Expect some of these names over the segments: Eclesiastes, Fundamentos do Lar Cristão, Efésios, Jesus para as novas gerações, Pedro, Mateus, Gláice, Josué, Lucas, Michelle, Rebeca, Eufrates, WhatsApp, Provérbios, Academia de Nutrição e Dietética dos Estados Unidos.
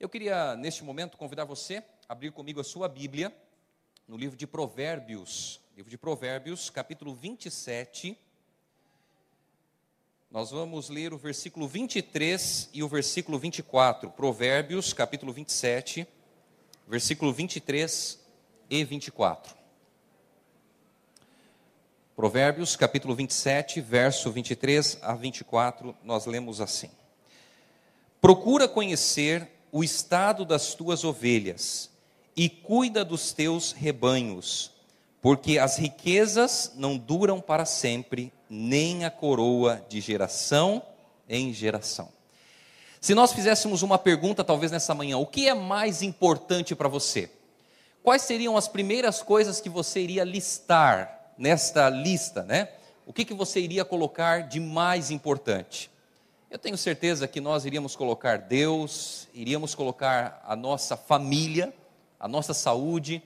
Eu queria, neste momento, convidar você a abrir comigo a sua Bíblia, no livro de Provérbios, capítulo 27. Nós vamos ler o versículo 23 e o versículo 24. Provérbios, capítulo 27, versículo 23 e 24. Provérbios, capítulo 27, verso 23 a 24, nós lemos assim. Procura conhecer o estado das tuas ovelhas e cuida dos teus rebanhos, porque as riquezas não duram para sempre, nem a coroa de geração em geração. Se nós fizéssemos uma pergunta, talvez nessa manhã, o que é mais importante para você? Quais seriam as primeiras coisas que você iria listar nesta lista, né? O que você iria colocar de mais importante? Eu tenho certeza que nós iríamos colocar Deus, iríamos colocar a nossa família, a nossa saúde,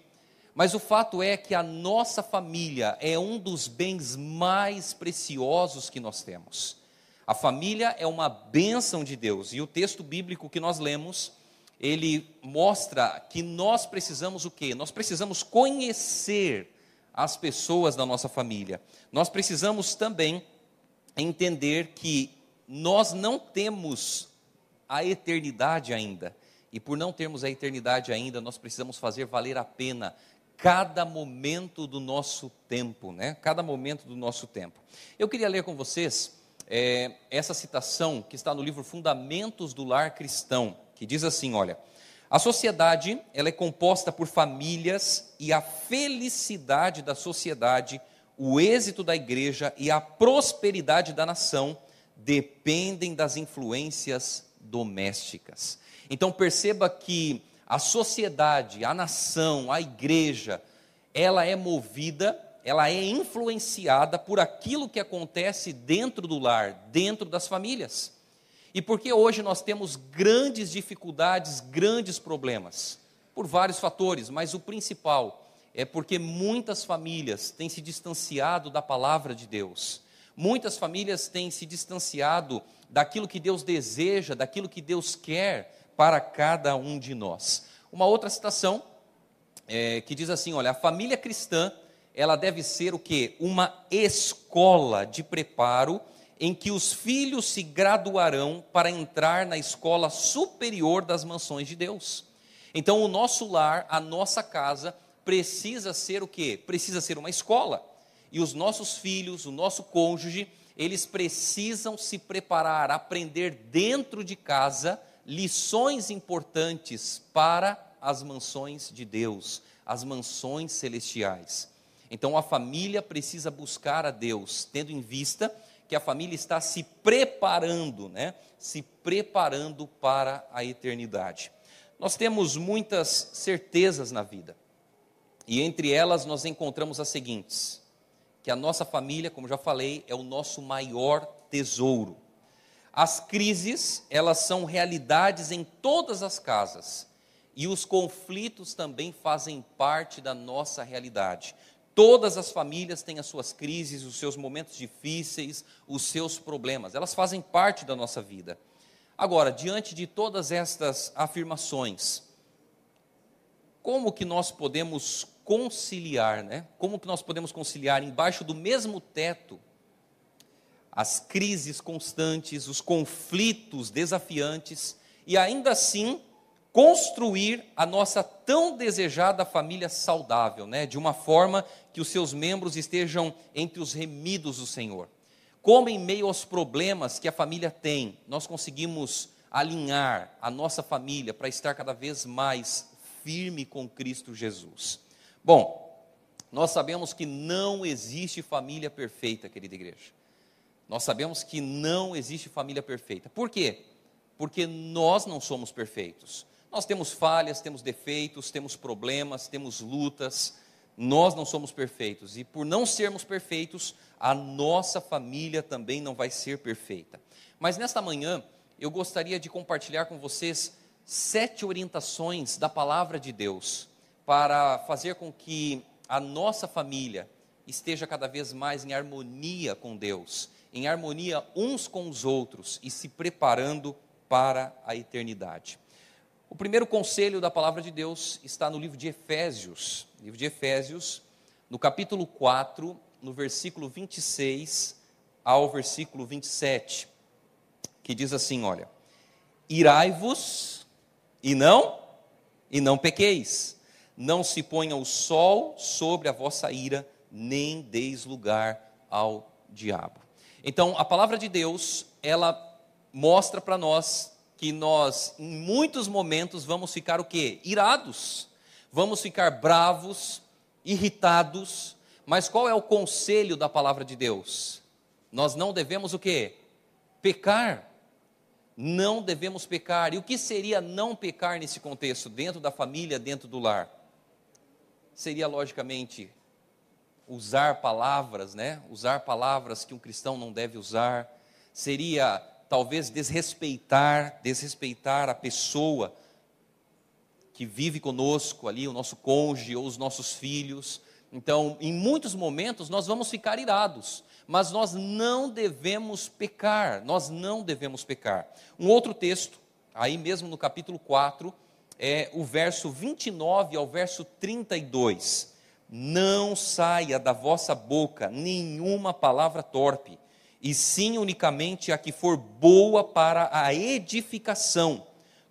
mas o fato é que a nossa família é um dos bens mais preciosos que nós temos. A família é uma bênção de Deus, e o texto bíblico que nós lemos, ele mostra que nós precisamos o quê? Nós precisamos conhecer as pessoas da nossa família. Nós precisamos também entender que nós não temos a eternidade ainda, e por não termos a eternidade ainda, nós precisamos fazer valer a pena cada momento do nosso tempo, né? Cada momento do nosso tempo. Eu queria ler com vocês essa citação que está no livro Fundamentos do Lar Cristão, que diz assim, olha, a sociedade, ela é composta por famílias, e a felicidade da sociedade, o êxito da igreja e a prosperidade da nação dependem das influências domésticas. Então perceba que a sociedade, a nação, a igreja, ela é movida, ela é influenciada por aquilo que acontece dentro do lar, dentro das famílias. E porque hoje nós temos grandes dificuldades, grandes problemas, por vários fatores, mas o principal é porque muitas famílias têm se distanciado da palavra de Deus. Muitas famílias têm se distanciado daquilo que Deus deseja, daquilo que Deus quer para cada um de nós. Uma outra citação que diz assim, olha, a família cristã, ela deve ser o quê? Uma escola de preparo em que os filhos se graduarão para entrar na escola superior das mansões de Deus. Então o nosso lar, a nossa casa, precisa ser o quê? Precisa ser uma escola. E os nossos filhos, o nosso cônjuge, eles precisam se preparar, aprender dentro de casa lições importantes para as mansões de Deus, as mansões celestiais. Então a família precisa buscar a Deus, tendo em vista que a família está se preparando, né? Se preparando para a eternidade. Nós temos muitas certezas na vida, e entre elas nós encontramos as seguintes: que a nossa família, como já falei, é o nosso maior tesouro. As crises, elas são realidades em todas as casas, e os conflitos também fazem parte da nossa realidade. Todas as famílias têm as suas crises, os seus momentos difíceis, os seus problemas, elas fazem parte da nossa vida. Agora, diante de todas estas afirmações, como que nós podemos conciliar, né? Como que nós podemos conciliar embaixo do mesmo teto as crises constantes, os conflitos desafiantes, e ainda assim construir a nossa tão desejada família saudável, né? De uma forma que os seus membros estejam entre os remidos do Senhor. Como em meio aos problemas que a família tem, nós conseguimos alinhar a nossa família para estar cada vez mais firme com Cristo Jesus. Bom, nós sabemos que não existe família perfeita, querida igreja. Nós sabemos que não existe família perfeita. Por quê? Porque nós não somos perfeitos. Nós temos falhas, temos defeitos, temos problemas, temos lutas. Nós não somos perfeitos. E por não sermos perfeitos, a nossa família também não vai ser perfeita. Mas nesta manhã, eu gostaria de compartilhar com vocês 7 orientações da palavra de Deus para fazer com que a nossa família esteja cada vez mais em harmonia com Deus, em harmonia uns com os outros e se preparando para a eternidade. O primeiro conselho da palavra de Deus está no livro de Efésios. Livro de Efésios, no capítulo 4, no versículo 26 ao versículo 27, que diz assim, olha: irai-vos e não pequeis, não se ponha o sol sobre a vossa ira, nem deis lugar ao diabo. Então, a palavra de Deus, ela mostra para nós que nós, em muitos momentos, vamos ficar o quê? Irados, vamos ficar bravos, irritados, mas qual é o conselho da palavra de Deus? Nós não devemos o quê? Pecar, não devemos pecar. E o que seria não pecar nesse contexto, dentro da família, dentro do lar? Seria, logicamente, usar palavras, né? Usar palavras que um cristão não deve usar, seria talvez desrespeitar a pessoa que vive conosco ali, o nosso cônjuge ou os nossos filhos. Então, em muitos momentos nós vamos ficar irados, mas nós não devemos pecar, Um outro texto, aí mesmo no capítulo 4, é o verso 29 ao verso 32. Não saia da vossa boca nenhuma palavra torpe, e sim unicamente a que for boa para a edificação,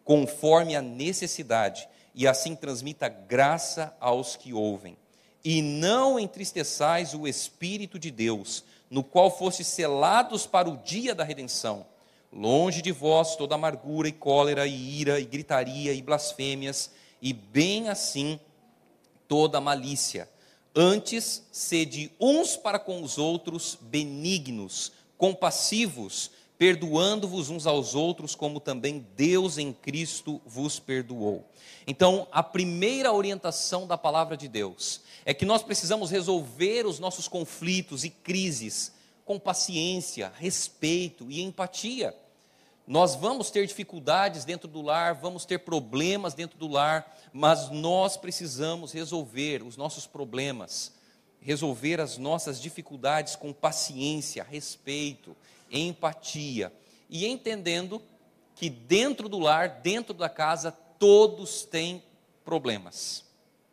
conforme a necessidade, e assim transmita graça aos que ouvem. E não entristeçais o Espírito de Deus, no qual fostes selados para o dia da redenção. Longe de vós toda amargura e cólera e ira e gritaria e blasfêmias, e bem assim toda malícia. Antes, sede uns para com os outros benignos, compassivos, perdoando-vos uns aos outros, como também Deus em Cristo vos perdoou. Então, a primeira orientação da palavra de Deus é que nós precisamos resolver os nossos conflitos e crises com paciência, respeito e empatia. Nós vamos ter dificuldades dentro do lar, vamos ter problemas dentro do lar, mas nós precisamos resolver os nossos problemas, resolver as nossas dificuldades com paciência, respeito, empatia, e entendendo que dentro do lar, dentro da casa, todos têm problemas.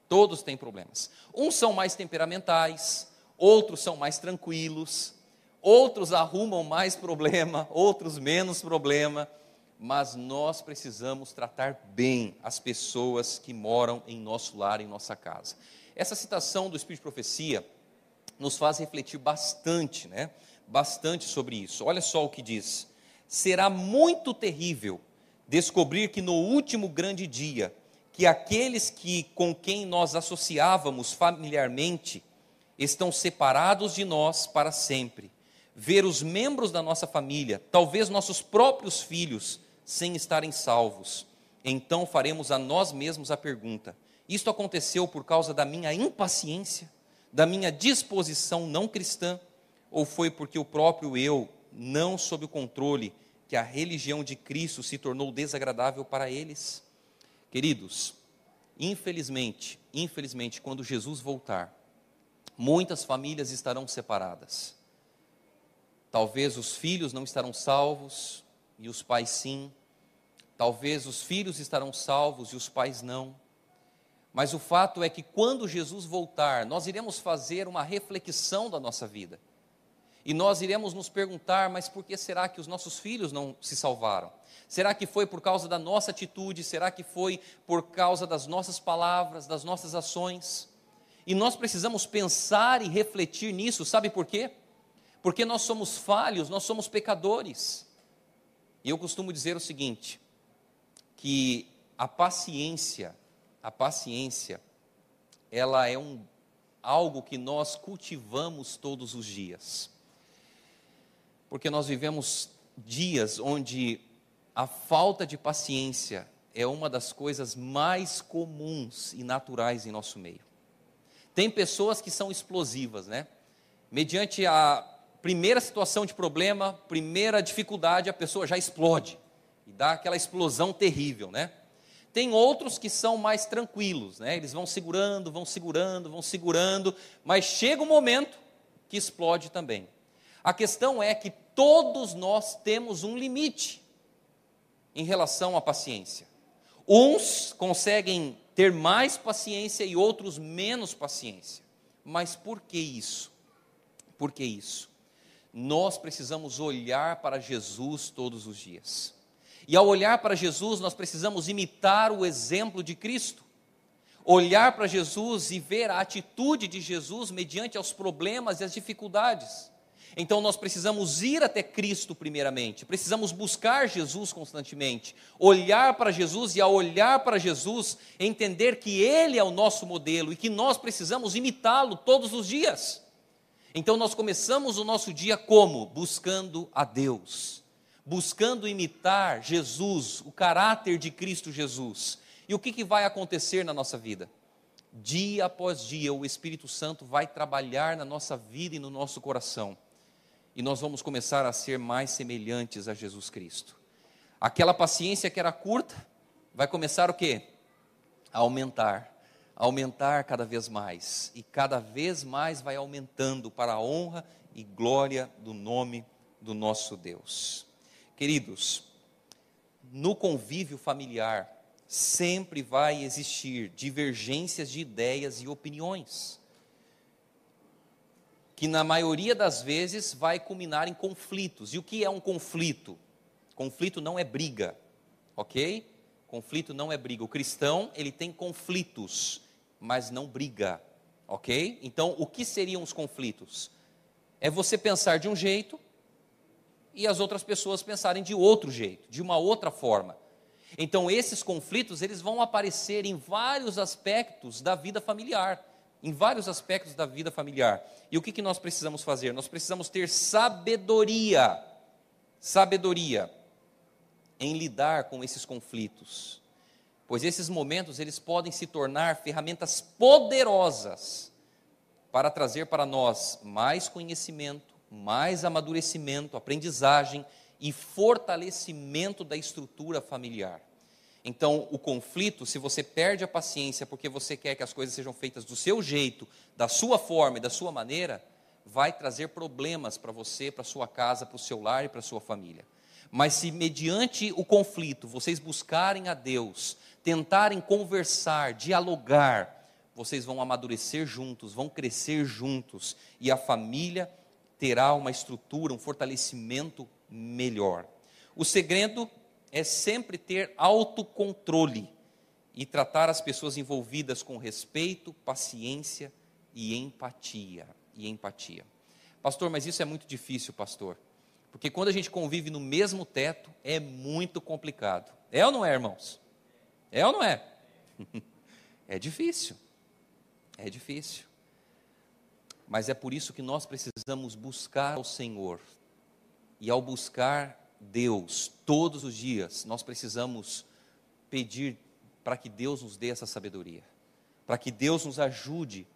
Todos têm problemas. Uns são mais temperamentais, outros são mais tranquilos, outros arrumam mais problema, outros menos problema, mas nós precisamos tratar bem as pessoas que moram em nosso lar, em nossa casa. Essa citação do Espírito de Profecia nos faz refletir bastante, né? Bastante sobre isso. Olha só o que diz: será muito terrível descobrir que no último grande dia, que aqueles com quem nós associávamos familiarmente estão separados de nós para sempre. Ver os membros da nossa família, talvez nossos próprios filhos, sem estarem salvos. Então faremos a nós mesmos a pergunta: isto aconteceu por causa da minha impaciência, da minha disposição não cristã, ou foi porque o próprio eu, não sob o controle, que a religião de Cristo se tornou desagradável para eles? Queridos, infelizmente, quando Jesus voltar, muitas famílias estarão separadas. Talvez os filhos não estarão salvos e os pais sim. Talvez os filhos estarão salvos e os pais não. Mas o fato é que quando Jesus voltar, nós iremos fazer uma reflexão da nossa vida. E nós iremos nos perguntar: mas por que será que os nossos filhos não se salvaram? Será que foi por causa da nossa atitude? Será que foi por causa das nossas palavras, das nossas ações? E nós precisamos pensar e refletir nisso, sabe por quê? Porque nós somos falhos, nós somos pecadores. E eu costumo dizer o seguinte, que a paciência, ela é algo que nós cultivamos todos os dias. Porque nós vivemos dias onde a falta de paciência é uma das coisas mais comuns e naturais em nosso meio. Tem pessoas que são explosivas, né? Mediante a primeira situação de problema, primeira dificuldade, a pessoa já explode e dá aquela explosão terrível, né? Tem outros que são mais tranquilos, né? Eles vão segurando, mas chega um momento que explode também. A questão é que todos nós temos um limite em relação à paciência. Uns conseguem ter mais paciência e outros menos paciência. Mas por que isso? Por que isso? Nós precisamos olhar para Jesus todos os dias. E ao olhar para Jesus, nós precisamos imitar o exemplo de Cristo. Olhar para Jesus e ver a atitude de Jesus mediante aos problemas e as dificuldades. Então nós precisamos ir até Cristo primeiramente, precisamos buscar Jesus constantemente, olhar para Jesus e ao olhar para Jesus, entender que Ele é o nosso modelo e que nós precisamos imitá-lo todos os dias. Então nós começamos o nosso dia como? Buscando a Deus, buscando imitar Jesus, o caráter de Cristo Jesus. E o que vai acontecer na nossa vida? Dia após dia, o Espírito Santo vai trabalhar na nossa vida e no nosso coração. E nós vamos começar a ser mais semelhantes a Jesus Cristo. Aquela paciência que era curta, vai começar o quê? A aumentar. Aumentar cada vez mais. E cada vez mais vai aumentando para a honra e glória do nome do nosso Deus. Queridos, no convívio familiar, sempre vai existir divergências de ideias e opiniões, que na maioria das vezes vai culminar em conflitos. E o que é um conflito? Conflito não é briga, ok? Conflito não é briga. O cristão, ele tem conflitos, mas não briga, ok? Então, o que seriam os conflitos? É você pensar de um jeito e as outras pessoas pensarem de outro jeito, de uma outra forma. Então esses conflitos, eles vão aparecer em vários aspectos da vida familiar, em vários aspectos da vida familiar. E o que nós precisamos fazer? Nós precisamos ter sabedoria, sabedoria em lidar com esses conflitos, pois esses momentos, eles podem se tornar ferramentas poderosas para trazer para nós mais conhecimento, mais amadurecimento, aprendizagem e fortalecimento da estrutura familiar. Então, o conflito, se você perde a paciência porque você quer que as coisas sejam feitas do seu jeito, da sua forma e da sua maneira, vai trazer problemas para você, para a sua casa, para o seu lar e para a sua família. Mas se mediante o conflito, vocês buscarem a Deus, tentarem conversar, dialogar, vocês vão amadurecer juntos, vão crescer juntos, e a família terá uma estrutura, um fortalecimento melhor. O segredo é sempre ter autocontrole e tratar as pessoas envolvidas com respeito, paciência e empatia. Pastor, mas isso é muito difícil, pastor, porque quando a gente convive no mesmo teto, é muito complicado. É ou não é, irmãos? É ou não é? É difícil. É difícil. Mas é por isso que nós precisamos buscar ao Senhor. E ao buscar Deus todos os dias, nós precisamos pedir para que Deus nos dê essa sabedoria, para que Deus nos ajude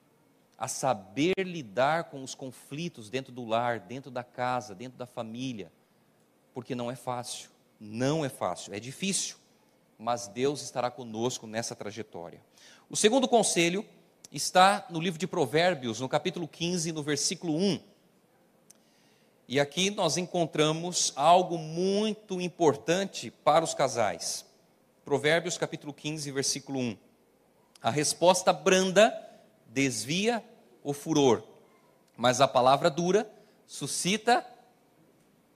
a saber lidar com os conflitos dentro do lar, dentro da casa, dentro da família, porque não é fácil, não é fácil, é difícil, mas Deus estará conosco nessa trajetória. O segundo conselho está no livro de Provérbios, no capítulo 15, no versículo 1. E aqui nós encontramos algo muito importante para os casais. Provérbios capítulo 15, versículo 1. A resposta branda desvia o furor, mas a palavra dura suscita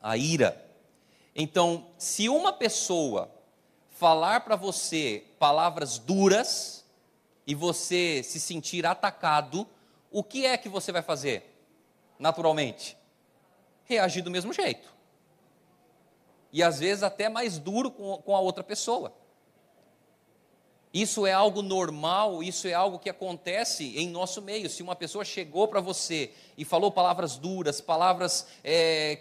a ira. Então, se uma pessoa falar para você palavras duras e você se sentir atacado, o que é que você vai fazer? Naturalmente, reagir do mesmo jeito, e às vezes até mais duro com a outra pessoa. Isso é algo normal, isso é algo que acontece em nosso meio. Se uma pessoa chegou para você e falou palavras duras, palavras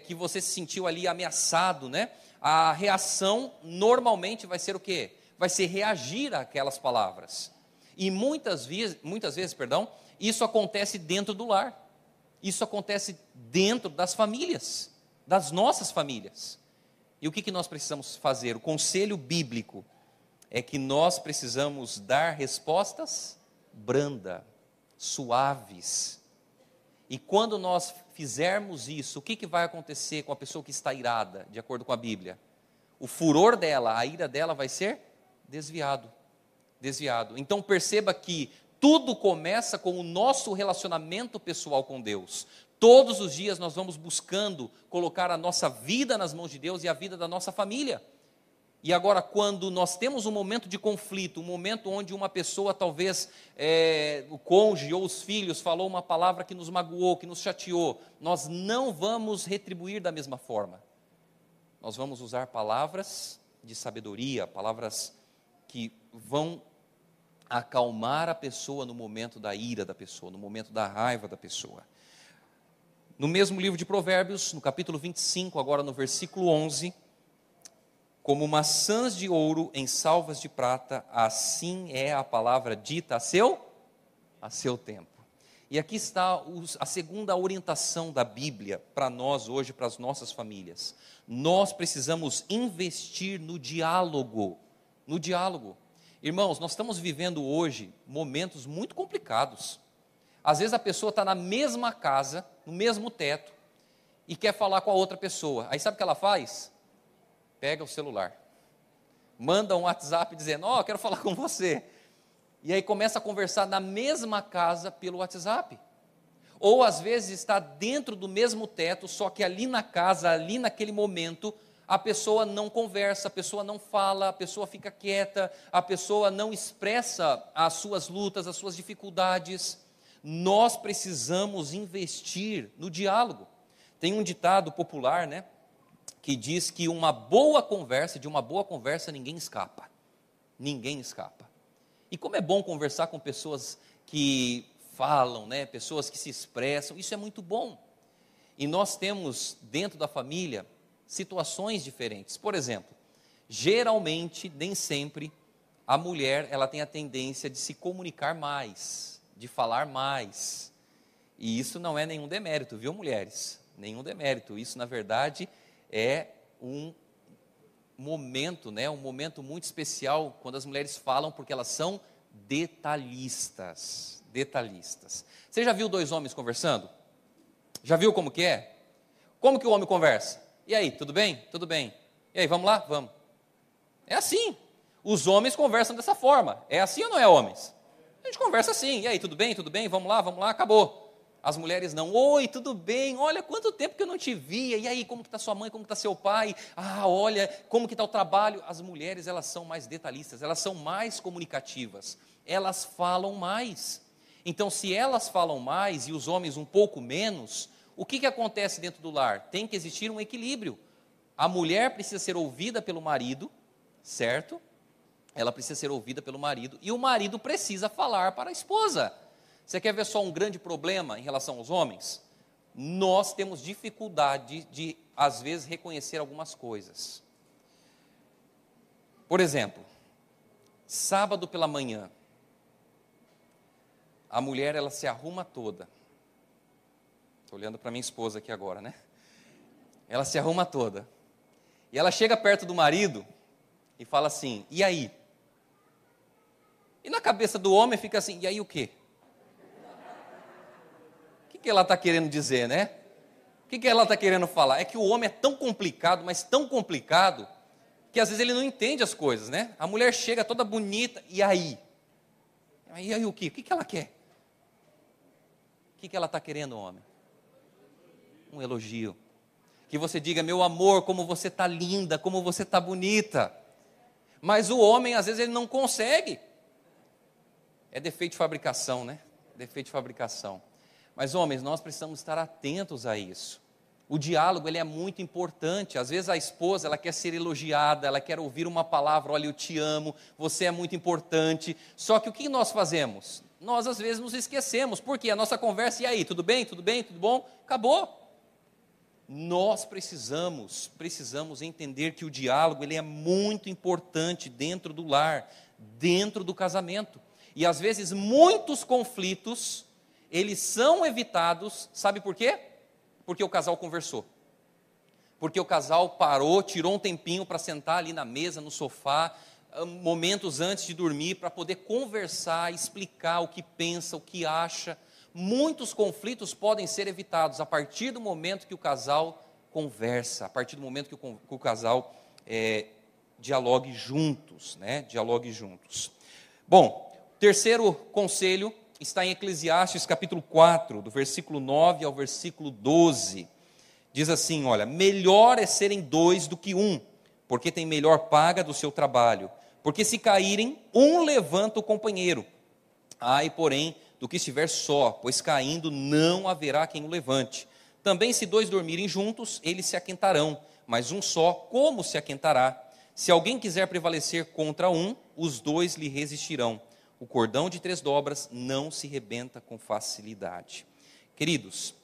que você se sentiu ali ameaçado, né? A reação normalmente vai ser o quê? Vai ser reagir àquelas palavras, e muitas vezes, isso acontece dentro do lar. Isso acontece dentro das famílias, das nossas famílias. E o que nós precisamos fazer? O conselho bíblico é que nós precisamos dar respostas brandas, suaves. E quando nós fizermos isso, o que vai acontecer com a pessoa que está irada, de acordo com a Bíblia? O furor dela, a ira dela vai ser Desviado. Então perceba que tudo começa com o nosso relacionamento pessoal com Deus. Todos os dias nós vamos buscando colocar a nossa vida nas mãos de Deus e a vida da nossa família. E agora, quando nós temos um momento de conflito, um momento onde uma pessoa, talvez o cônjuge ou os filhos, falou uma palavra que nos magoou, que nos chateou, nós não vamos retribuir da mesma forma. Nós vamos usar palavras de sabedoria, palavras que vão acalmar a pessoa no momento da ira da pessoa, no momento da raiva da pessoa. No mesmo livro de Provérbios, no capítulo 25, agora no versículo 11... Como maçãs de ouro em salvas de prata, assim é a palavra dita a seu tempo. E aqui está a segunda orientação da Bíblia para nós hoje, para as nossas famílias. Nós precisamos investir no diálogo, Irmãos, nós estamos vivendo hoje momentos muito complicados. Às vezes a pessoa está na mesma casa, no mesmo teto, e quer falar com a outra pessoa. Aí sabe o que ela faz? Pega o celular, manda um WhatsApp dizendo, ó, quero falar com você, e aí começa a conversar na mesma casa pelo WhatsApp, ou às vezes está dentro do mesmo teto, só que ali na casa, ali naquele momento, a pessoa não conversa, a pessoa não fala, a pessoa fica quieta, a pessoa não expressa as suas lutas, as suas dificuldades. Nós precisamos investir no diálogo. Tem um ditado popular, né, que diz que de uma boa conversa ninguém escapa, E como é bom conversar com pessoas que falam, né, pessoas que se expressam, isso é muito bom. E nós temos dentro da família situações diferentes. Por exemplo, geralmente, nem sempre, a mulher ela tem a tendência de se comunicar mais, de falar mais. E isso não é nenhum demérito, viu, mulheres? Nenhum demérito, isso na verdade é um momento, né, um momento muito especial quando as mulheres falam, porque elas são detalhistas. Você já viu dois homens conversando? Já viu como que é? Como que o homem conversa? E aí, tudo bem? Tudo bem. E aí, vamos lá? Vamos. É assim. Os homens conversam dessa forma. É assim ou não é, homens? A gente conversa assim. E aí, tudo bem? Tudo bem? Vamos lá, acabou. As mulheres não. Oi, tudo bem? Olha, quanto tempo que eu não te via. E aí, como que está sua mãe? Como que está seu pai? Ah, olha, como que está o trabalho? As mulheres, elas são mais detalhistas, elas são mais comunicativas, elas falam mais. Então, se elas falam mais e os homens um pouco menos, o que acontece dentro do lar? Tem que existir um equilíbrio. A mulher precisa ser ouvida pelo marido, certo? Ela precisa ser ouvida pelo marido e o marido precisa falar para a esposa. Você quer ver só um grande problema em relação aos homens? Nós temos dificuldade de, às vezes, reconhecer algumas coisas. Por exemplo, sábado pela manhã, a mulher, ela se arruma toda. Estou olhando para minha esposa aqui agora, né? Ela se arruma toda. E ela chega perto do marido e fala assim, e aí? E na cabeça do homem fica assim, e aí o quê? O que ela está querendo dizer, né? O que ela está querendo falar? É que o homem é tão complicado, mas tão complicado, que às vezes ele não entende as coisas, né? A mulher chega toda bonita, e aí? E aí o quê? O que ela quer? O que ela está querendo, homem? Um elogio. Que você diga, meu amor, como você está linda, como você está bonita. Mas o homem, às vezes, ele não consegue. É defeito de fabricação, né? Defeito de fabricação. Mas, homens, nós precisamos estar atentos a isso. O diálogo, ele é muito importante. Às vezes a esposa, ela quer ser elogiada, ela quer ouvir uma palavra, olha, eu te amo, você é muito importante. Só que o que nós fazemos? Nós, às vezes, nos esquecemos. Por quê? A nossa conversa, e aí, tudo bem? Tudo bem? Tudo bom? Acabou. Nós precisamos entender que o diálogo, ele é muito importante dentro do lar, dentro do casamento. E, às vezes, muitos conflitos eles são evitados, sabe por quê? Porque o casal conversou, porque o casal parou, tirou um tempinho para sentar ali na mesa, no sofá, momentos antes de dormir, para poder conversar, explicar o que pensa, o que acha. Muitos conflitos podem ser evitados a partir do momento que o casal conversa, a partir do momento que o casal dialogue juntos, né? Dialogue juntos. Bom, o terceiro conselho está em Eclesiastes capítulo 4, do versículo 9 ao versículo 12. Diz assim, olha, melhor é serem dois do que um, porque tem melhor paga do seu trabalho. Porque se caírem, um levanta o companheiro. Ai, porém, do que estiver só, pois caindo não haverá quem o levante. Também se dois dormirem juntos, eles se aquentarão, mas um só, como se aquentará? Se alguém quiser prevalecer contra um, os dois lhe resistirão. O cordão de três dobras não se rebenta com facilidade. Queridos,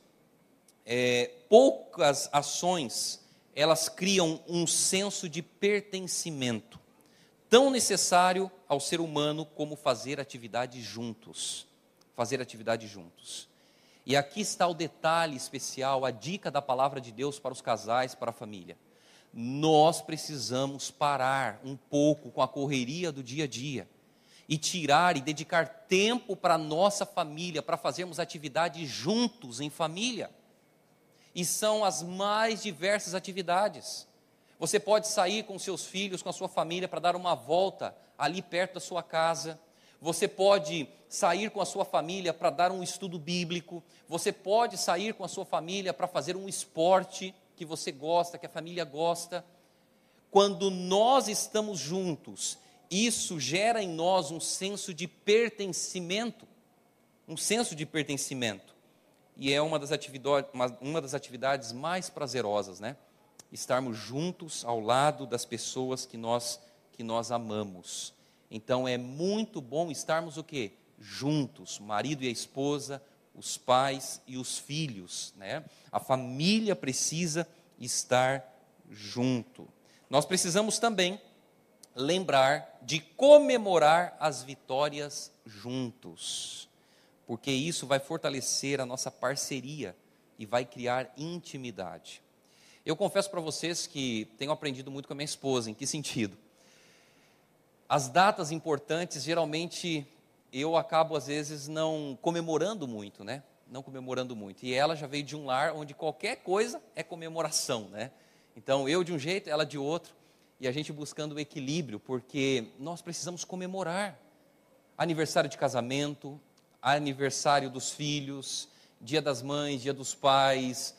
poucas ações, elas criam um senso de pertencimento, tão necessário ao ser humano como fazer atividade juntos. Fazer atividade juntos. E aqui está o detalhe especial, a dica da palavra de Deus para os casais, para a família. Nós precisamos parar um pouco com a correria do dia a dia e tirar e dedicar tempo para a nossa família, para fazermos atividades juntos em família. E são as mais diversas atividades. Você pode sair com seus filhos, com a sua família, para dar uma volta ali perto da sua casa. Você pode sair com a sua família para dar um estudo bíblico. Você pode sair com a sua família para fazer um esporte que você gosta, que a família gosta. Quando nós estamos juntos, isso gera em nós um senso de pertencimento, um senso de pertencimento. E é uma das atividades mais prazerosas, né? Estarmos juntos ao lado das pessoas que nós amamos. Então é muito bom estarmos o quê? Juntos, o marido e a esposa, os pais e os filhos, né? A família precisa estar junto. Nós precisamos também lembrar de comemorar as vitórias juntos, porque isso vai fortalecer a nossa parceria e vai criar intimidade. Eu confesso para vocês que tenho aprendido muito com a minha esposa, em que sentido? As datas importantes, geralmente, eu acabo às vezes não comemorando muito, né? Não comemorando muito. E ela já veio de um lar onde qualquer coisa é comemoração, né? Então, eu de um jeito, ela de outro, e a gente buscando o equilíbrio, porque nós precisamos comemorar aniversário de casamento, aniversário dos filhos, dia das mães, dia dos pais,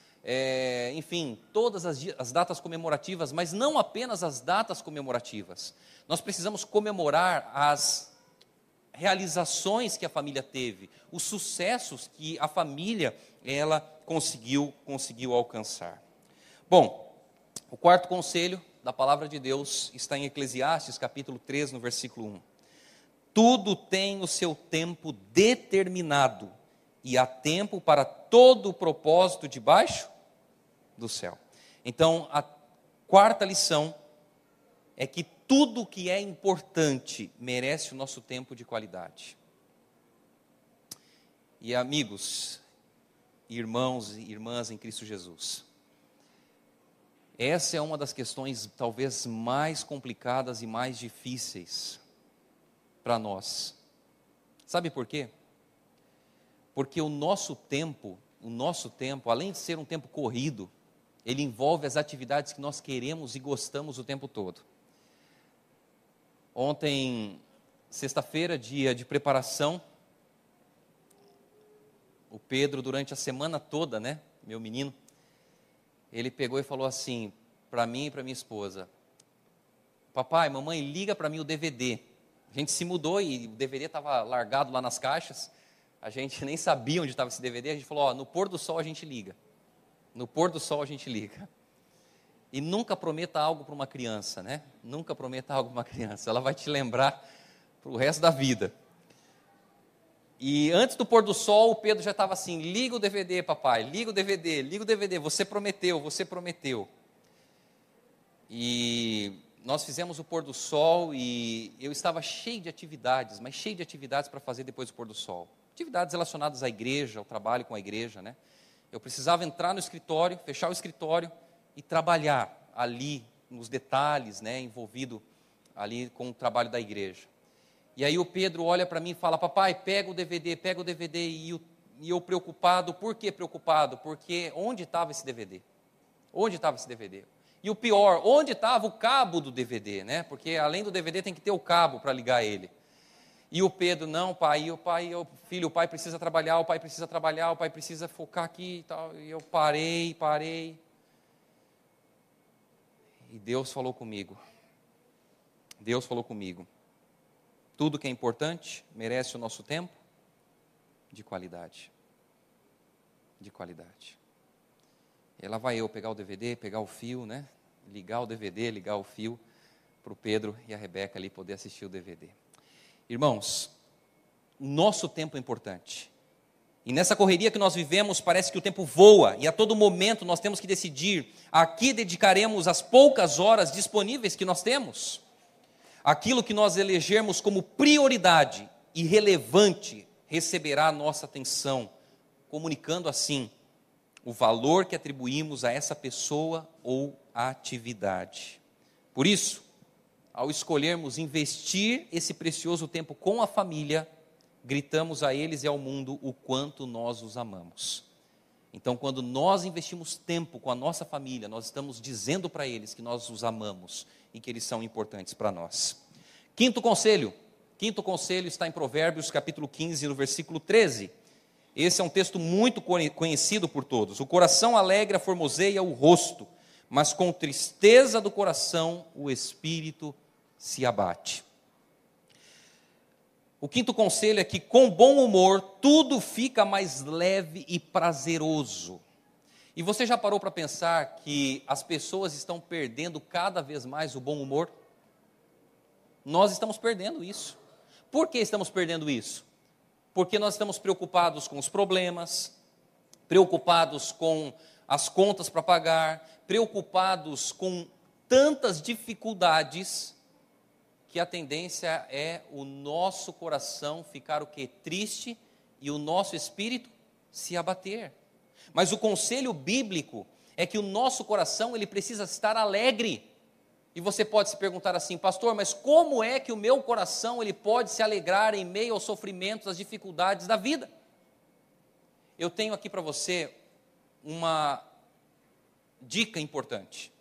enfim, todas as datas comemorativas, mas não apenas as datas comemorativas. Nós precisamos comemorar as realizações que a família teve, os sucessos que a família ela conseguiu alcançar. Bom, o quarto conselho da palavra de Deus está em Eclesiastes capítulo 3, no versículo 1. Tudo tem o seu tempo determinado, e há tempo para todo o propósito debaixo do céu. Então, a quarta lição é que tudo que é importante merece o nosso tempo de qualidade. E amigos, irmãos e irmãs em Cristo Jesus, essa é uma das questões talvez mais complicadas e mais difíceis para nós. Sabe por quê? Porque o nosso tempo, além de ser um tempo corrido, ele envolve as atividades que nós queremos e gostamos o tempo todo. Ontem, sexta-feira, dia de preparação, o Pedro, durante a semana toda, né, meu menino, ele pegou e falou assim, para mim e para minha esposa, papai, mamãe, liga para mim o DVD. A gente se mudou e o DVD estava largado lá nas caixas. A gente nem sabia onde estava esse DVD, a gente falou, ó, no pôr do sol a gente liga. No pôr do sol a gente liga. E nunca prometa algo para uma criança, né? Nunca prometa algo para uma criança. Ela vai te lembrar para o resto da vida. E antes do pôr do sol, o Pedro já estava assim, liga o DVD, papai, liga o DVD, liga o DVD. Você prometeu, você prometeu. E nós fizemos o pôr do sol e eu estava cheio de atividades, mas cheio de atividades para fazer depois do pôr do sol. Atividades relacionadas à igreja, ao trabalho com a igreja, né? Eu precisava entrar no escritório, fechar o escritório e trabalhar ali nos detalhes, né? Envolvido ali com o trabalho da igreja. E aí o Pedro olha para mim e fala, papai, pega o DVD, e eu preocupado. Por que preocupado? Porque onde estava esse DVD? E o pior, onde estava o cabo do DVD, né? Porque além do DVD tem que ter o cabo para ligar ele. E o Pedro, não, pai, o pai precisa trabalhar, o pai precisa focar aqui e tal. E eu parei. E Deus falou comigo. Tudo que é importante merece o nosso tempo de qualidade. E lá vai eu pegar o DVD, pegar o fio, né? Ligar o DVD, ligar o fio, para o Pedro e a Rebeca ali poder assistir o DVD. Irmãos, nosso tempo é importante. E nessa correria que nós vivemos, parece que o tempo voa. E a todo momento nós temos que decidir. Aqui dedicaremos as poucas horas disponíveis que nós temos. Aquilo que nós elegermos como prioridade e relevante receberá a nossa atenção. Comunicando assim o valor que atribuímos a essa pessoa ou atividade. Por isso, ao escolhermos investir esse precioso tempo com a família, gritamos a eles e ao mundo o quanto nós os amamos. Então, quando nós investimos tempo com a nossa família, nós estamos dizendo para eles que nós os amamos e que eles são importantes para nós. Quinto conselho está em Provérbios, capítulo 15, no versículo 13. Esse é um texto muito conhecido por todos. O coração alegre formoseia o rosto, mas com tristeza do coração o espírito se abate. O quinto conselho é que com bom humor tudo fica mais leve e prazeroso. E você já parou para pensar que as pessoas estão perdendo cada vez mais o bom humor? Nós estamos perdendo isso. Por que estamos perdendo isso? Porque nós estamos preocupados com os problemas, preocupados com as contas para pagar, preocupados com tantas dificuldades, que a tendência é o nosso coração ficar o quê? Triste e o nosso espírito se abater. Mas o conselho bíblico é que o nosso coração ele precisa estar alegre. E você pode se perguntar assim, pastor, mas como é que o meu coração ele pode se alegrar em meio aos sofrimentos, às dificuldades da vida? Eu tenho aqui para você uma dica importante.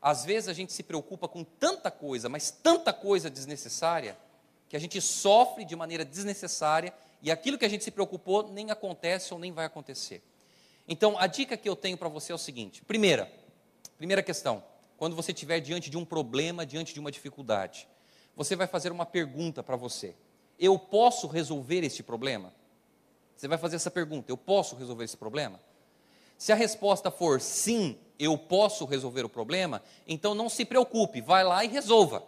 Às vezes a gente se preocupa com tanta coisa, mas tanta coisa desnecessária, que a gente sofre de maneira desnecessária e aquilo que a gente se preocupou nem acontece ou nem vai acontecer. Então, a dica que eu tenho para você é o seguinte. Primeira questão, quando você estiver diante de um problema, diante de uma dificuldade, você vai fazer uma pergunta para você. Eu posso resolver este problema? Você vai fazer essa pergunta, eu posso resolver esse problema? Se a resposta for sim, eu posso resolver o problema, então não se preocupe, vai lá e resolva,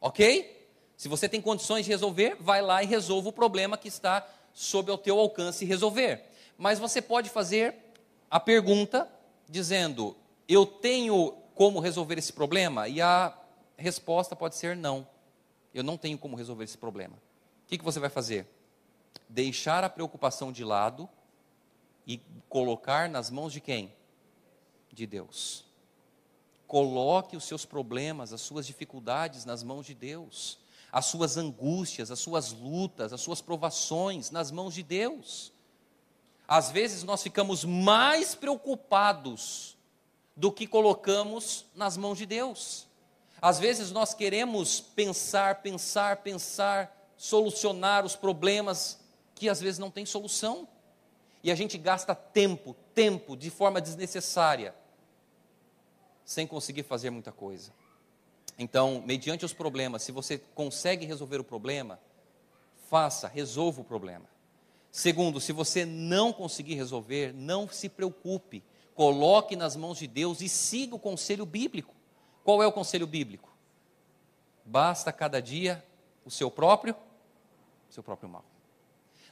ok? Se você tem condições de resolver, vai lá e resolva o problema que está sob o teu alcance resolver. Mas você pode fazer a pergunta dizendo, eu tenho como resolver esse problema? E a resposta pode ser não, eu não tenho como resolver esse problema. O que você vai fazer? Deixar a preocupação de lado e colocar nas mãos de quem? De Deus. Coloque os seus problemas, as suas dificuldades nas mãos de Deus, as suas angústias, as suas lutas, as suas provações nas mãos de Deus. Às vezes nós ficamos mais preocupados do que colocamos nas mãos de Deus. Às vezes nós queremos pensar, solucionar os problemas que às vezes não tem solução. E a gente gasta tempo de forma desnecessária, sem conseguir fazer muita coisa. Então, mediante os problemas, se você consegue resolver o problema, faça, resolva o problema. Segundo, se você não conseguir resolver, não se preocupe, coloque nas mãos de Deus e siga o conselho bíblico. Qual é o conselho bíblico? Basta cada dia o seu próprio mal.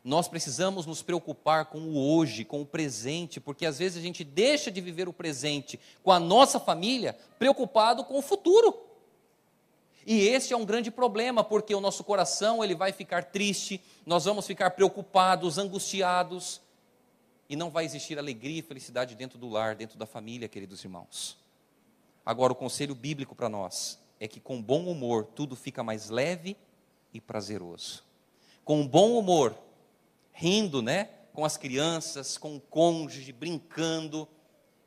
Nós precisamos nos preocupar com o hoje, com o presente, porque às vezes a gente deixa de viver o presente com a nossa família, preocupado com o futuro. E esse é um grande problema, porque o nosso coração ele vai ficar triste, nós vamos ficar preocupados, angustiados, e não vai existir alegria e felicidade dentro do lar, dentro da família, queridos irmãos. Agora, o conselho bíblico para nós é que com bom humor tudo fica mais leve e prazeroso. Com bom humor, rindo, né, com as crianças, com o cônjuge, brincando,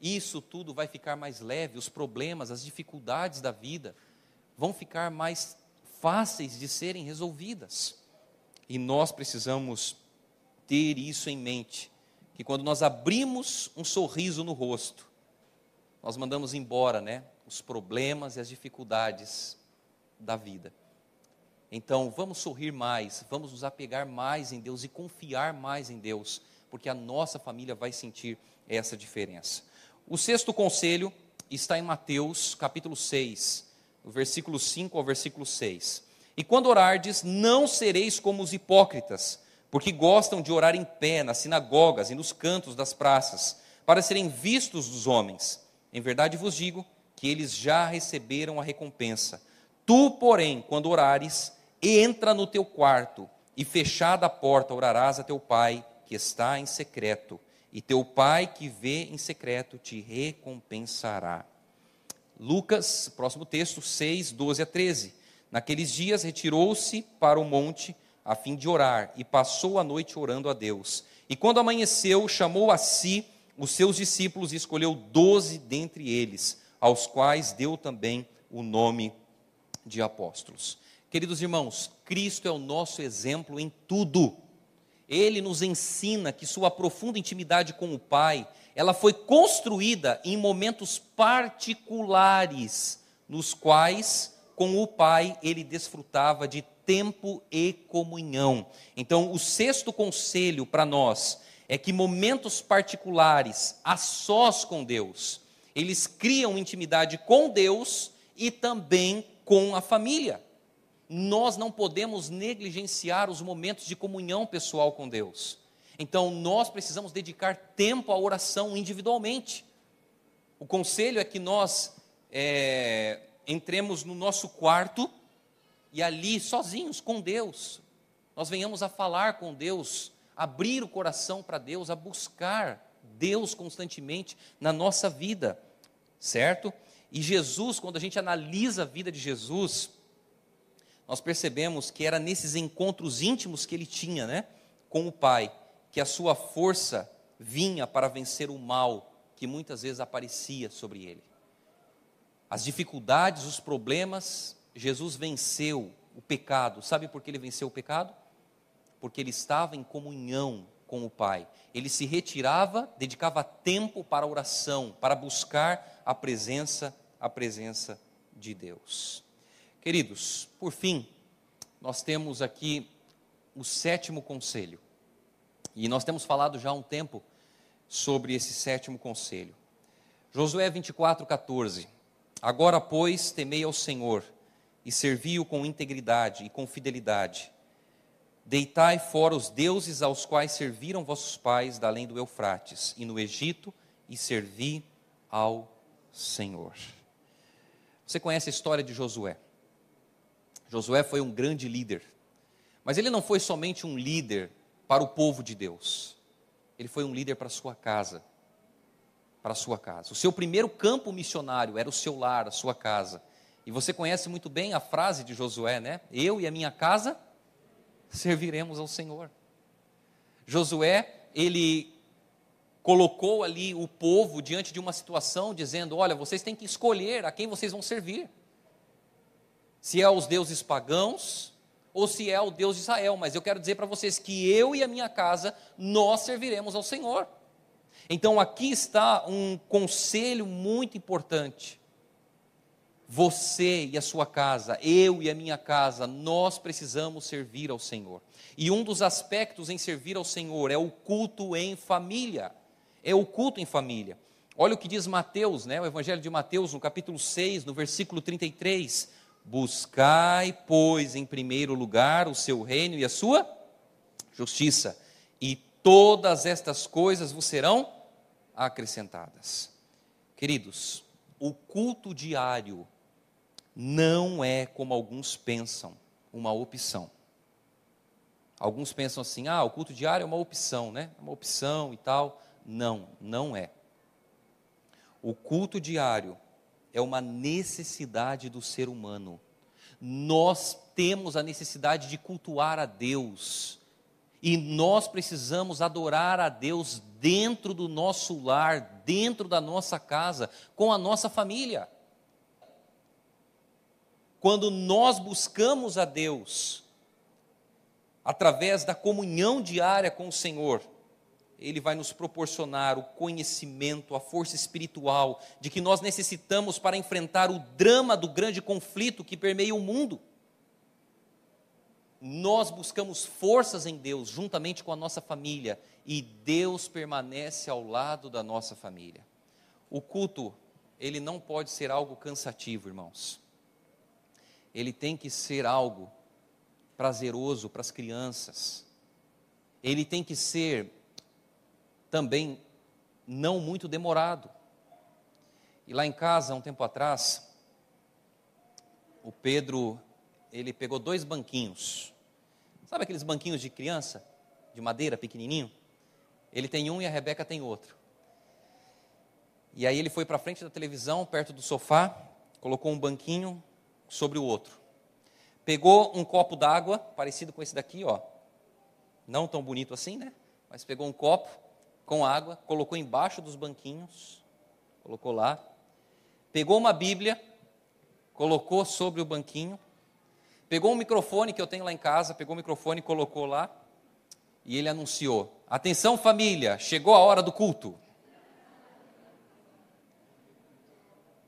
isso tudo vai ficar mais leve, os problemas, as dificuldades da vida vão ficar mais fáceis de serem resolvidas. E nós precisamos ter isso em mente, que quando nós abrimos um sorriso no rosto, nós mandamos embora, os problemas e as dificuldades da vida. Então, vamos sorrir mais, vamos nos apegar mais em Deus e confiar mais em Deus, porque a nossa família vai sentir essa diferença. O sexto conselho está em Mateus, capítulo 6, do versículo 5 ao versículo 6. E quando orardes, não sereis como os hipócritas, porque gostam de orar em pé nas sinagogas e nos cantos das praças, para serem vistos dos homens. Em verdade vos digo que eles já receberam a recompensa. Tu, porém, quando orares, entra no teu quarto e fechada a porta orarás a teu pai que está em secreto, e teu pai que vê em secreto te recompensará. Lucas, próximo texto, 6, 12 a 13. Naqueles dias retirou-se para o monte a fim de orar e passou a noite orando a Deus. E quando amanheceu, chamou a si os seus discípulos e escolheu 12 dentre eles, aos quais deu também o nome de apóstolos. Queridos irmãos, Cristo é o nosso exemplo em tudo. Ele nos ensina que sua profunda intimidade com o Pai, ela foi construída em momentos particulares, nos quais, com o Pai, ele desfrutava de tempo e comunhão. Então, o sexto conselho para nós é que momentos particulares, a sós com Deus, eles criam intimidade com Deus e também com a família. Nós não podemos negligenciar os momentos de comunhão pessoal com Deus. Então, nós precisamos dedicar tempo à oração individualmente. O conselho é que nós entremos no nosso quarto e ali, sozinhos, com Deus, nós venhamos a falar com Deus, abrir o coração para Deus, a buscar Deus constantemente na nossa vida, certo? E Jesus, quando a gente analisa a vida de Jesus, nós percebemos que era nesses encontros íntimos que ele tinha, com o Pai, que a sua força vinha para vencer o mal que muitas vezes aparecia sobre ele. As dificuldades, os problemas, Jesus venceu o pecado. Sabe por que ele venceu o pecado? Porque ele estava em comunhão com o Pai. Ele se retirava, dedicava tempo para a oração, para buscar a presença de Deus. Queridos, por fim, nós temos aqui o sétimo conselho. E nós temos falado já há um tempo sobre esse sétimo conselho. Josué 24, 14. Agora, pois, temei ao Senhor e servi-o com integridade e com fidelidade. Deitai fora os deuses aos quais serviram vossos pais, da além do Eufrates, e no Egito, e servi ao Senhor. Você conhece a história de Josué? Josué foi um grande líder, mas ele não foi somente um líder para o povo de Deus, ele foi um líder para a sua casa, O seu primeiro campo missionário era o seu lar, a sua casa, e você conhece muito bem a frase de Josué, Eu e a minha casa serviremos ao Senhor. Josué, ele colocou ali o povo diante de uma situação, dizendo, olha, vocês têm que escolher a quem vocês vão servir, se é aos deuses pagãos, ou se é ao Deus de Israel, mas eu quero dizer para vocês que eu e a minha casa, nós serviremos ao Senhor. Então aqui está um conselho muito importante, você e a sua casa, eu e a minha casa, nós precisamos servir ao Senhor. E um dos aspectos em servir ao Senhor é o culto em família. Olha o que diz Mateus, o Evangelho de Mateus, no capítulo 6, no versículo 33. Buscai, pois, em primeiro lugar o seu reino e a sua justiça, e todas estas coisas vos serão acrescentadas. Queridos, o culto diário não é, como alguns pensam, uma opção. Alguns pensam assim, o culto diário é uma opção, uma opção e tal. Não, não é. O culto diário é uma necessidade do ser humano. Nós temos a necessidade de cultuar a Deus. E nós precisamos adorar a Deus dentro do nosso lar, dentro da nossa casa, com a nossa família. Quando nós buscamos a Deus, através da comunhão diária com o Senhor, Ele vai nos proporcionar o conhecimento, a força espiritual, de que nós necessitamos para enfrentar o drama do grande conflito que permeia o mundo. Nós buscamos forças em Deus, juntamente com a nossa família, e Deus permanece ao lado da nossa família. O culto, ele não pode ser algo cansativo, irmãos. Ele tem que ser algo prazeroso para as crianças. Ele tem que ser também não muito demorado. E lá em casa, há um tempo atrás, o Pedro, ele pegou 2 banquinhos. Sabe aqueles banquinhos de criança, de madeira, pequenininho? Ele tem um e a Rebeca tem outro. E aí ele foi para frente da televisão, perto do sofá, colocou um banquinho sobre o outro. Pegou um copo d'água, parecido com esse daqui, ó. Não tão bonito assim, né? Mas pegou um copo com água, colocou embaixo dos banquinhos, colocou lá. Pegou uma Bíblia, colocou sobre o banquinho. Pegou um microfone que eu tenho lá em casa, pegou o microfone, colocou lá, e ele anunciou: atenção família, chegou a hora do culto.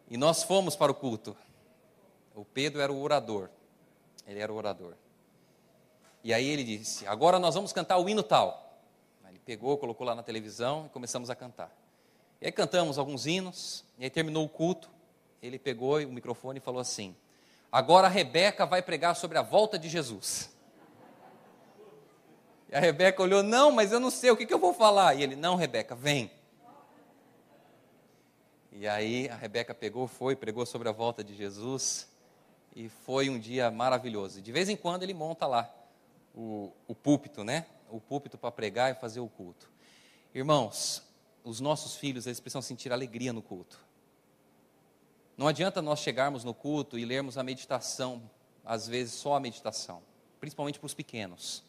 E nós fomos para o culto. O Pedro era o orador, ele era o orador. E aí ele disse: agora nós vamos cantar o hino tal. Ele pegou, colocou lá na televisão e começamos a cantar. E aí cantamos alguns hinos, e aí terminou o culto, ele pegou o microfone e falou assim: agora a Rebeca vai pregar sobre a volta de Jesus. E a Rebeca olhou: não, mas eu não sei, o que eu vou falar? E ele: não, Rebeca, vem. E aí a Rebeca pegou, foi, pregou sobre a volta de Jesus, e foi um dia maravilhoso. E de vez em quando ele monta lá o púlpito, né? O púlpito para pregar e fazer o culto. Irmãos, os nossos filhos, eles precisam sentir alegria no culto. Não adianta nós chegarmos no culto e lermos a meditação, às vezes só a meditação, principalmente para os pequenos.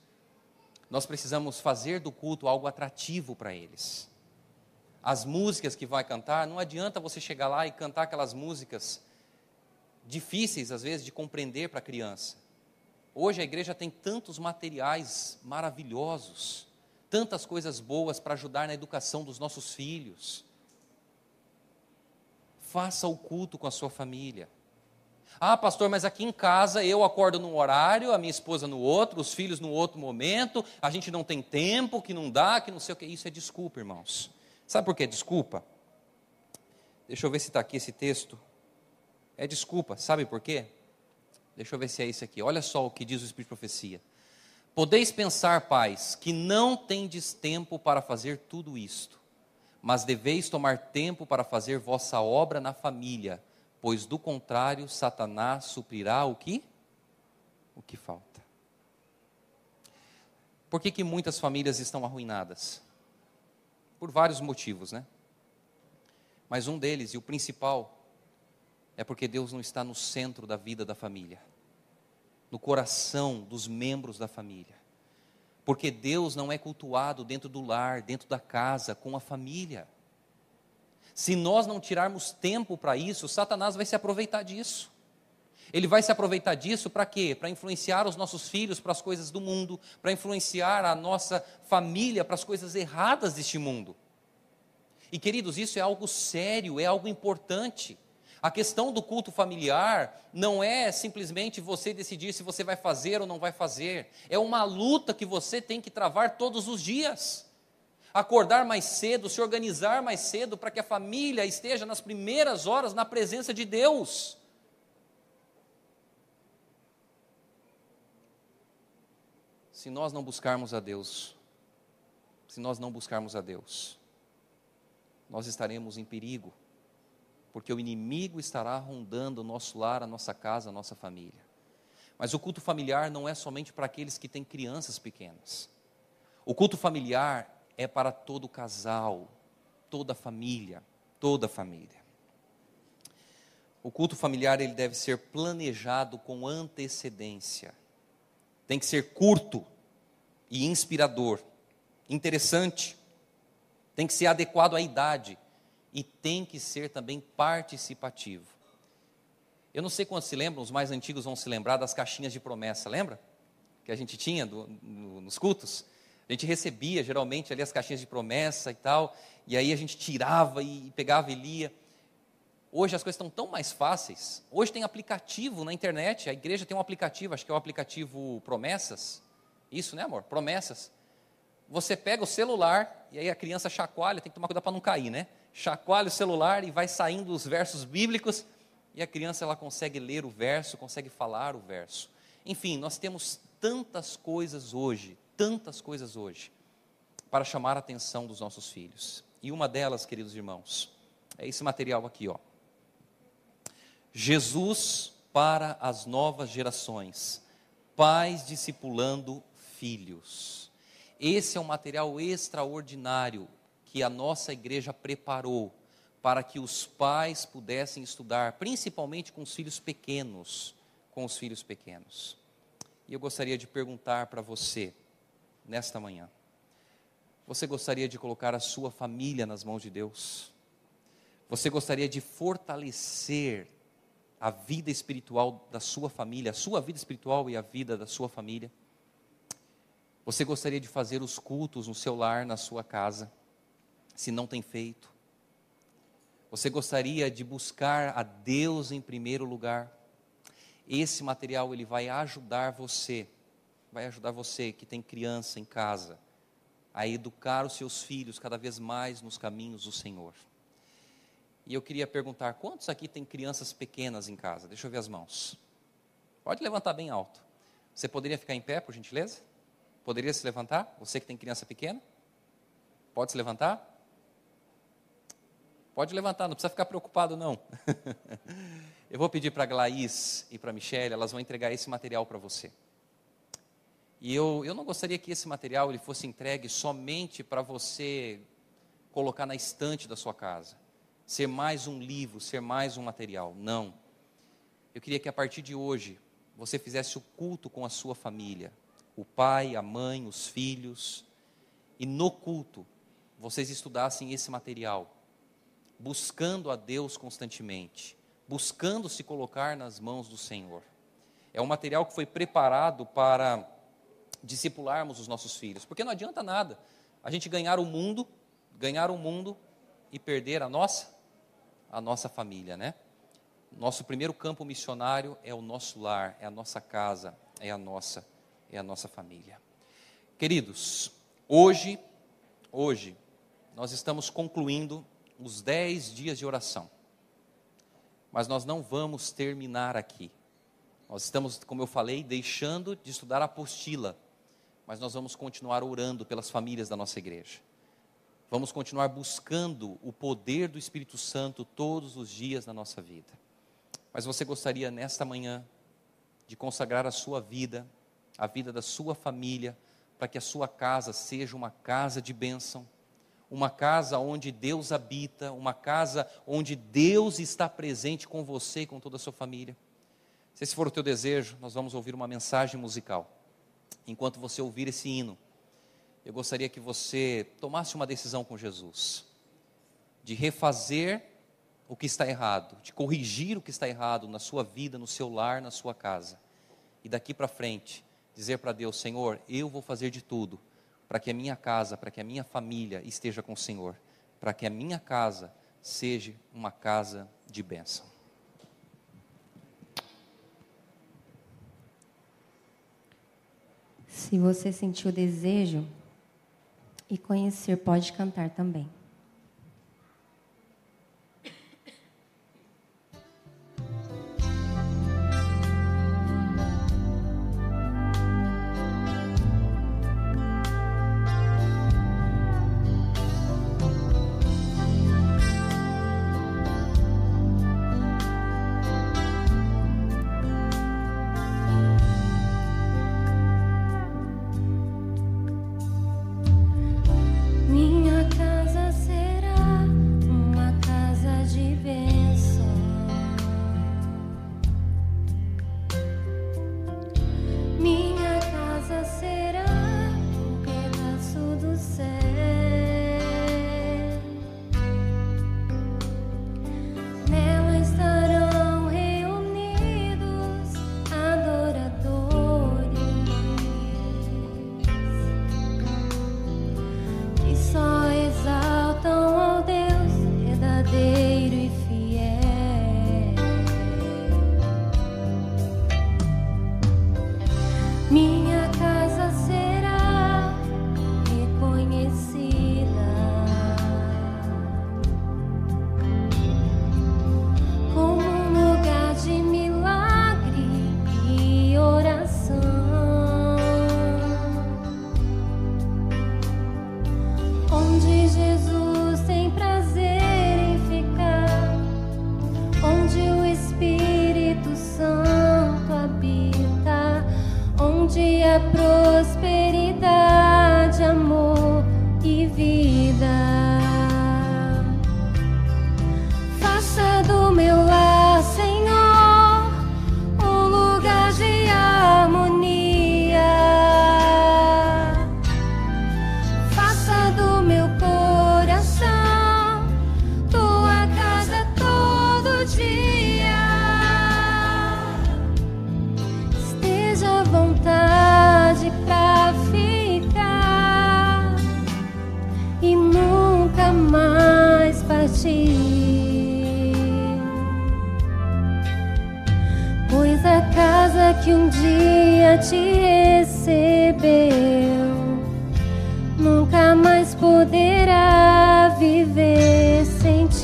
Nós precisamos fazer do culto algo atrativo para eles. As músicas que vai cantar, não adianta você chegar lá e cantar aquelas músicas difíceis, às vezes, de compreender para a criança. Hoje a igreja tem tantos materiais maravilhosos, tantas coisas boas para ajudar na educação dos nossos filhos. Faça o culto com a sua família. Ah, pastor, mas aqui em casa eu acordo num horário, a minha esposa no outro, os filhos no outro momento, a gente não tem tempo, que não dá, que não sei o que. Isso é desculpa, irmãos. Sabe por que é desculpa? Deixa eu ver se está aqui esse texto. É desculpa, sabe por quê? Deixa eu ver se é isso aqui. Olha só o que diz o Espírito de Profecia. Podeis pensar, pais, que não tendes tempo para fazer tudo isto, mas deveis tomar tempo para fazer vossa obra na família, pois do contrário, Satanás suprirá o que? O que falta. Por que muitas famílias estão arruinadas? Por vários motivos, né? Mas um deles, e o principal, é porque Deus não está no centro da vida da família, no coração dos membros da família. Porque Deus não é cultuado dentro do lar, dentro da casa, com a família. Se nós não tirarmos tempo para isso, Satanás vai se aproveitar disso. Ele vai se aproveitar disso para quê? Para influenciar os nossos filhos para as coisas do mundo, para influenciar a nossa família para as coisas erradas deste mundo. E queridos, isso é algo sério, é algo importante. A questão do culto familiar não é simplesmente você decidir se você vai fazer ou não vai fazer. É uma luta que você tem que travar todos os dias. Acordar mais cedo, se organizar mais cedo para que a família esteja nas primeiras horas na presença de Deus. Se nós não buscarmos a Deus, nós estaremos em perigo. Porque o inimigo estará rondando o nosso lar, a nossa casa, a nossa família. Mas o culto familiar não é somente para aqueles que têm crianças pequenas. O culto familiar é para todo casal, toda família, toda família. O culto familiar, ele deve ser planejado com antecedência. Tem que ser curto, e inspirador, interessante, tem que ser adequado à idade e tem que ser também participativo. Eu não sei quantos se lembram, os mais antigos vão se lembrar das caixinhas de promessa, lembra? Que a gente tinha nos cultos, a gente recebia geralmente ali as caixinhas de promessa e tal, e aí a gente tirava e pegava e lia. Hoje as coisas estão tão mais fáceis, hoje tem aplicativo na internet, a igreja tem um aplicativo, acho que é o aplicativo Promessas, isso né amor? Promessas. Você pega o celular, e aí a criança chacoalha, tem que tomar cuidado para não cair, né? Chacoalha o celular e vai saindo os versos bíblicos, e a criança ela consegue ler o verso, consegue falar o verso. Enfim, nós temos tantas coisas hoje, para chamar a atenção dos nossos filhos. E uma delas, queridos irmãos, é esse material aqui, ó. Jesus para as novas gerações, pais discipulando filhos. Esse é um material extraordinário que a nossa igreja preparou para que os pais pudessem estudar, principalmente com os filhos pequenos, E eu gostaria de perguntar para você, nesta manhã, você gostaria de colocar a sua família nas mãos de Deus? Você gostaria de fortalecer a vida espiritual da sua família, a sua vida espiritual e a vida da sua família? Você gostaria de fazer os cultos no seu lar, na sua casa, se não tem feito? Você gostaria de buscar a Deus em primeiro lugar? Esse material, ele vai ajudar você que tem criança em casa, a educar os seus filhos cada vez mais nos caminhos do Senhor. E eu queria perguntar, quantos aqui tem crianças pequenas em casa? Deixa eu ver as mãos. Pode levantar bem alto. Você poderia ficar em pé, por gentileza? Poderia se levantar? Você que tem criança pequena? Pode se levantar? Pode levantar, não precisa ficar preocupado não. Eu vou pedir para a Gláice e para a Michelle, elas vão entregar esse material para você. E eu não gostaria que esse material ele fosse entregue somente para você colocar na estante da sua casa. Ser mais um livro, ser mais um material. Não. Eu queria que a partir de hoje, você fizesse o culto com a sua família. O pai, a mãe, os filhos. E no culto, vocês estudassem esse material. Buscando a Deus constantemente. Buscando se colocar nas mãos do Senhor. É um material que foi preparado para discipularmos os nossos filhos, porque não adianta nada a gente ganhar o mundo e perder a nossa família, né? Nosso primeiro campo missionário é o nosso lar, é a nossa casa, é a nossa família. Queridos, hoje nós estamos concluindo os 10 dias de oração. Mas nós não vamos terminar aqui. Nós estamos, como eu falei, deixando de estudar a apostila. Mas nós vamos continuar orando pelas famílias da nossa igreja. Vamos continuar buscando o poder do Espírito Santo todos os dias na nossa vida. Mas você gostaria, nesta manhã, de consagrar a sua vida, a vida da sua família, para que a sua casa seja uma casa de bênção? Uma casa onde Deus habita, uma casa onde Deus está presente com você e com toda a sua família. Se esse for o teu desejo, nós vamos ouvir uma mensagem musical. Enquanto você ouvir esse hino, eu gostaria que você tomasse uma decisão com Jesus, de refazer o que está errado, de corrigir o que está errado na sua vida, no seu lar, na sua casa. E daqui para frente, dizer para Deus, Senhor, eu vou fazer de tudo, para que a minha casa, para que a minha família esteja com o Senhor, para que a minha casa seja uma casa de bênção. Se você sentiu o desejo e conhecer, pode cantar também. Minha casa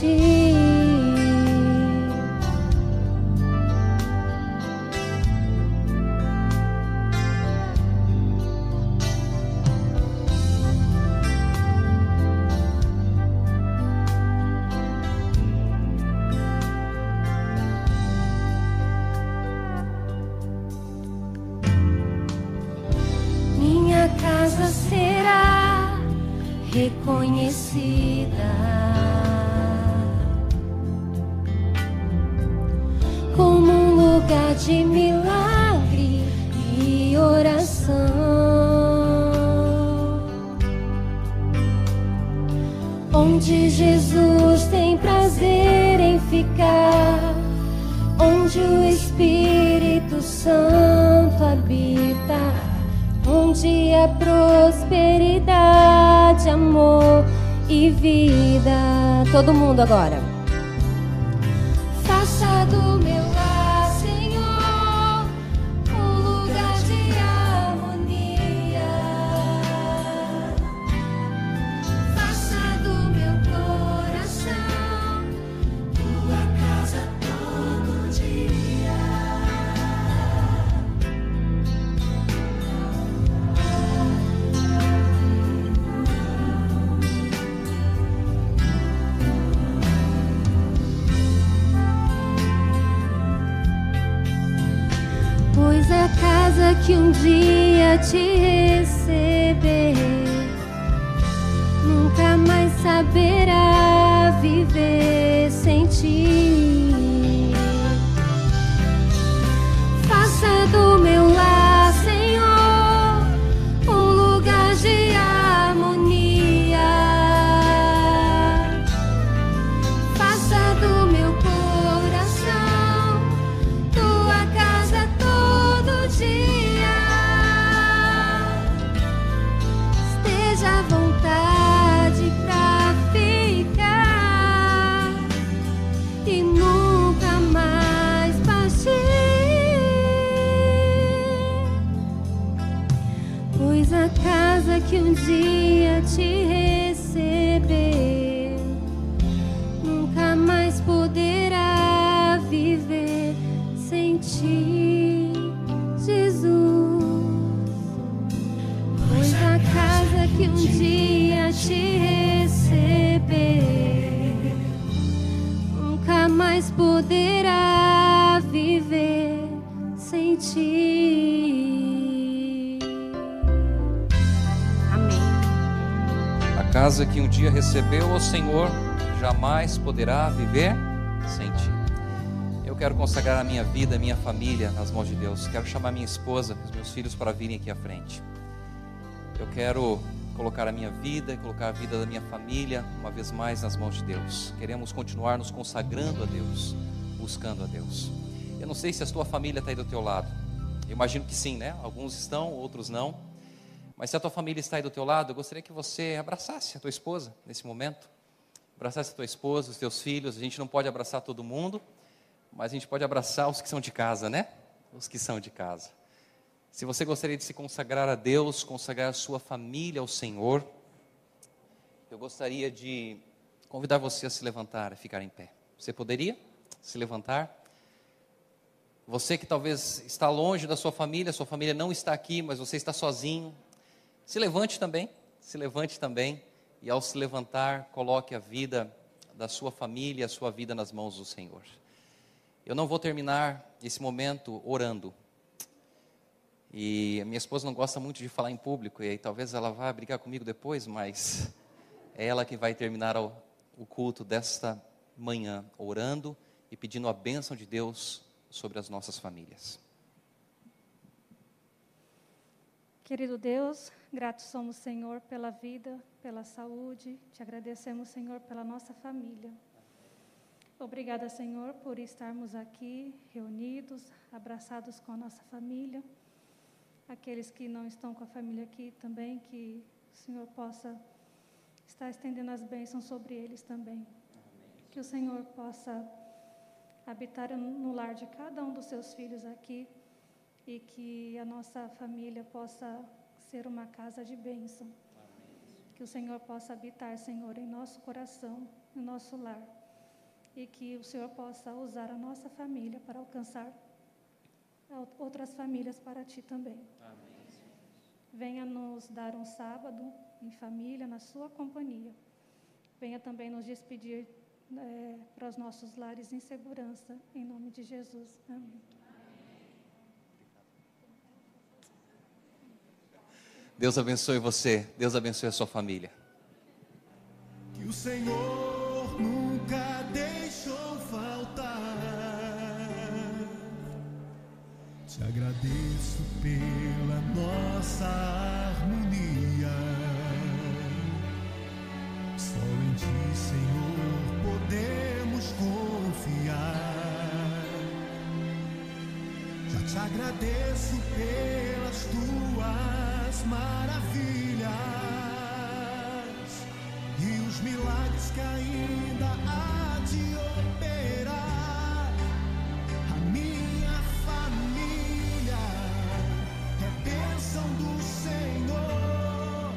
ti. Todo mundo agora. Faça do meu lar, Senhor, um lugar de harmonia. Faça do meu coração tua casa todo dia. Que um dia te receber, nunca mais saberá viver sem ti. Faça do meu lar, Senhor, um lugar de harmonia. Faça do meu coração tua casa todo dia. Que um dia te receber, nunca mais poderá viver sem ti, Jesus. Pois a casa que um dia te receber, nunca mais poderá viver sem ti. Casa que um dia recebeu ao Senhor, jamais poderá viver sem ti. Eu quero consagrar a minha vida, a minha família nas mãos de Deus. Quero chamar minha esposa, os meus filhos para virem aqui à frente. Eu quero colocar a minha vida e colocar a vida da minha família uma vez mais nas mãos de Deus. Queremos continuar nos consagrando a Deus, buscando a Deus. Eu não sei se a tua família está aí do teu lado. Eu imagino que sim, né? Alguns estão, outros não. Mas se a tua família está aí do teu lado, eu gostaria que você abraçasse a tua esposa nesse momento. Abraçasse a tua esposa, os teus filhos. A gente não pode abraçar todo mundo, mas a gente pode abraçar os que são de casa, né? Os que são de casa. Se você gostaria de se consagrar a Deus, consagrar a sua família ao Senhor, eu gostaria de convidar você a se levantar, a ficar em pé. Você poderia se levantar? Você que talvez está longe da sua família não está aqui, mas você está sozinho. Se levante também, e ao se levantar, coloque a vida da sua família, a sua vida nas mãos do Senhor. Eu não vou terminar esse momento orando, e a minha esposa não gosta muito de falar em público, e aí talvez ela vá brigar comigo depois, mas é ela que vai terminar o culto desta manhã, orando e pedindo a bênção de Deus sobre as nossas famílias. Querido Deus, gratos somos, Senhor, pela vida, pela saúde. Te agradecemos, Senhor, pela nossa família. Obrigada, Senhor, por estarmos aqui, reunidos, abraçados com a nossa família. Aqueles que não estão com a família aqui também, que o Senhor possa estar estendendo as bênçãos sobre eles também. Que o Senhor possa habitar no lar de cada um dos seus filhos aqui, e que a nossa família possa ser uma casa de bênção. Amém. Que o Senhor possa habitar, Senhor, em nosso coração, no nosso lar. e que o Senhor possa usar a nossa família para alcançar outras famílias para Ti também. Amém. Venha nos dar um sábado em família, na Sua companhia. Venha também nos despedir para os nossos lares em segurança, em nome de Jesus. Amém. Deus abençoe você, Deus abençoe a sua família. Que o Senhor nunca deixou faltar. Te agradeço pela nossa harmonia. Só em Ti, Senhor, podemos confiar. Já Te agradeço pelas Tuas maravilhas e os milagres que ainda há de operar. A minha família é bênção do Senhor.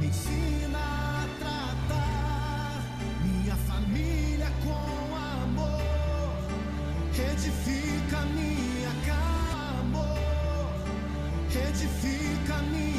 Me ensina a tratar minha família com amor. Edifica minha casa, amor. Edifica-me.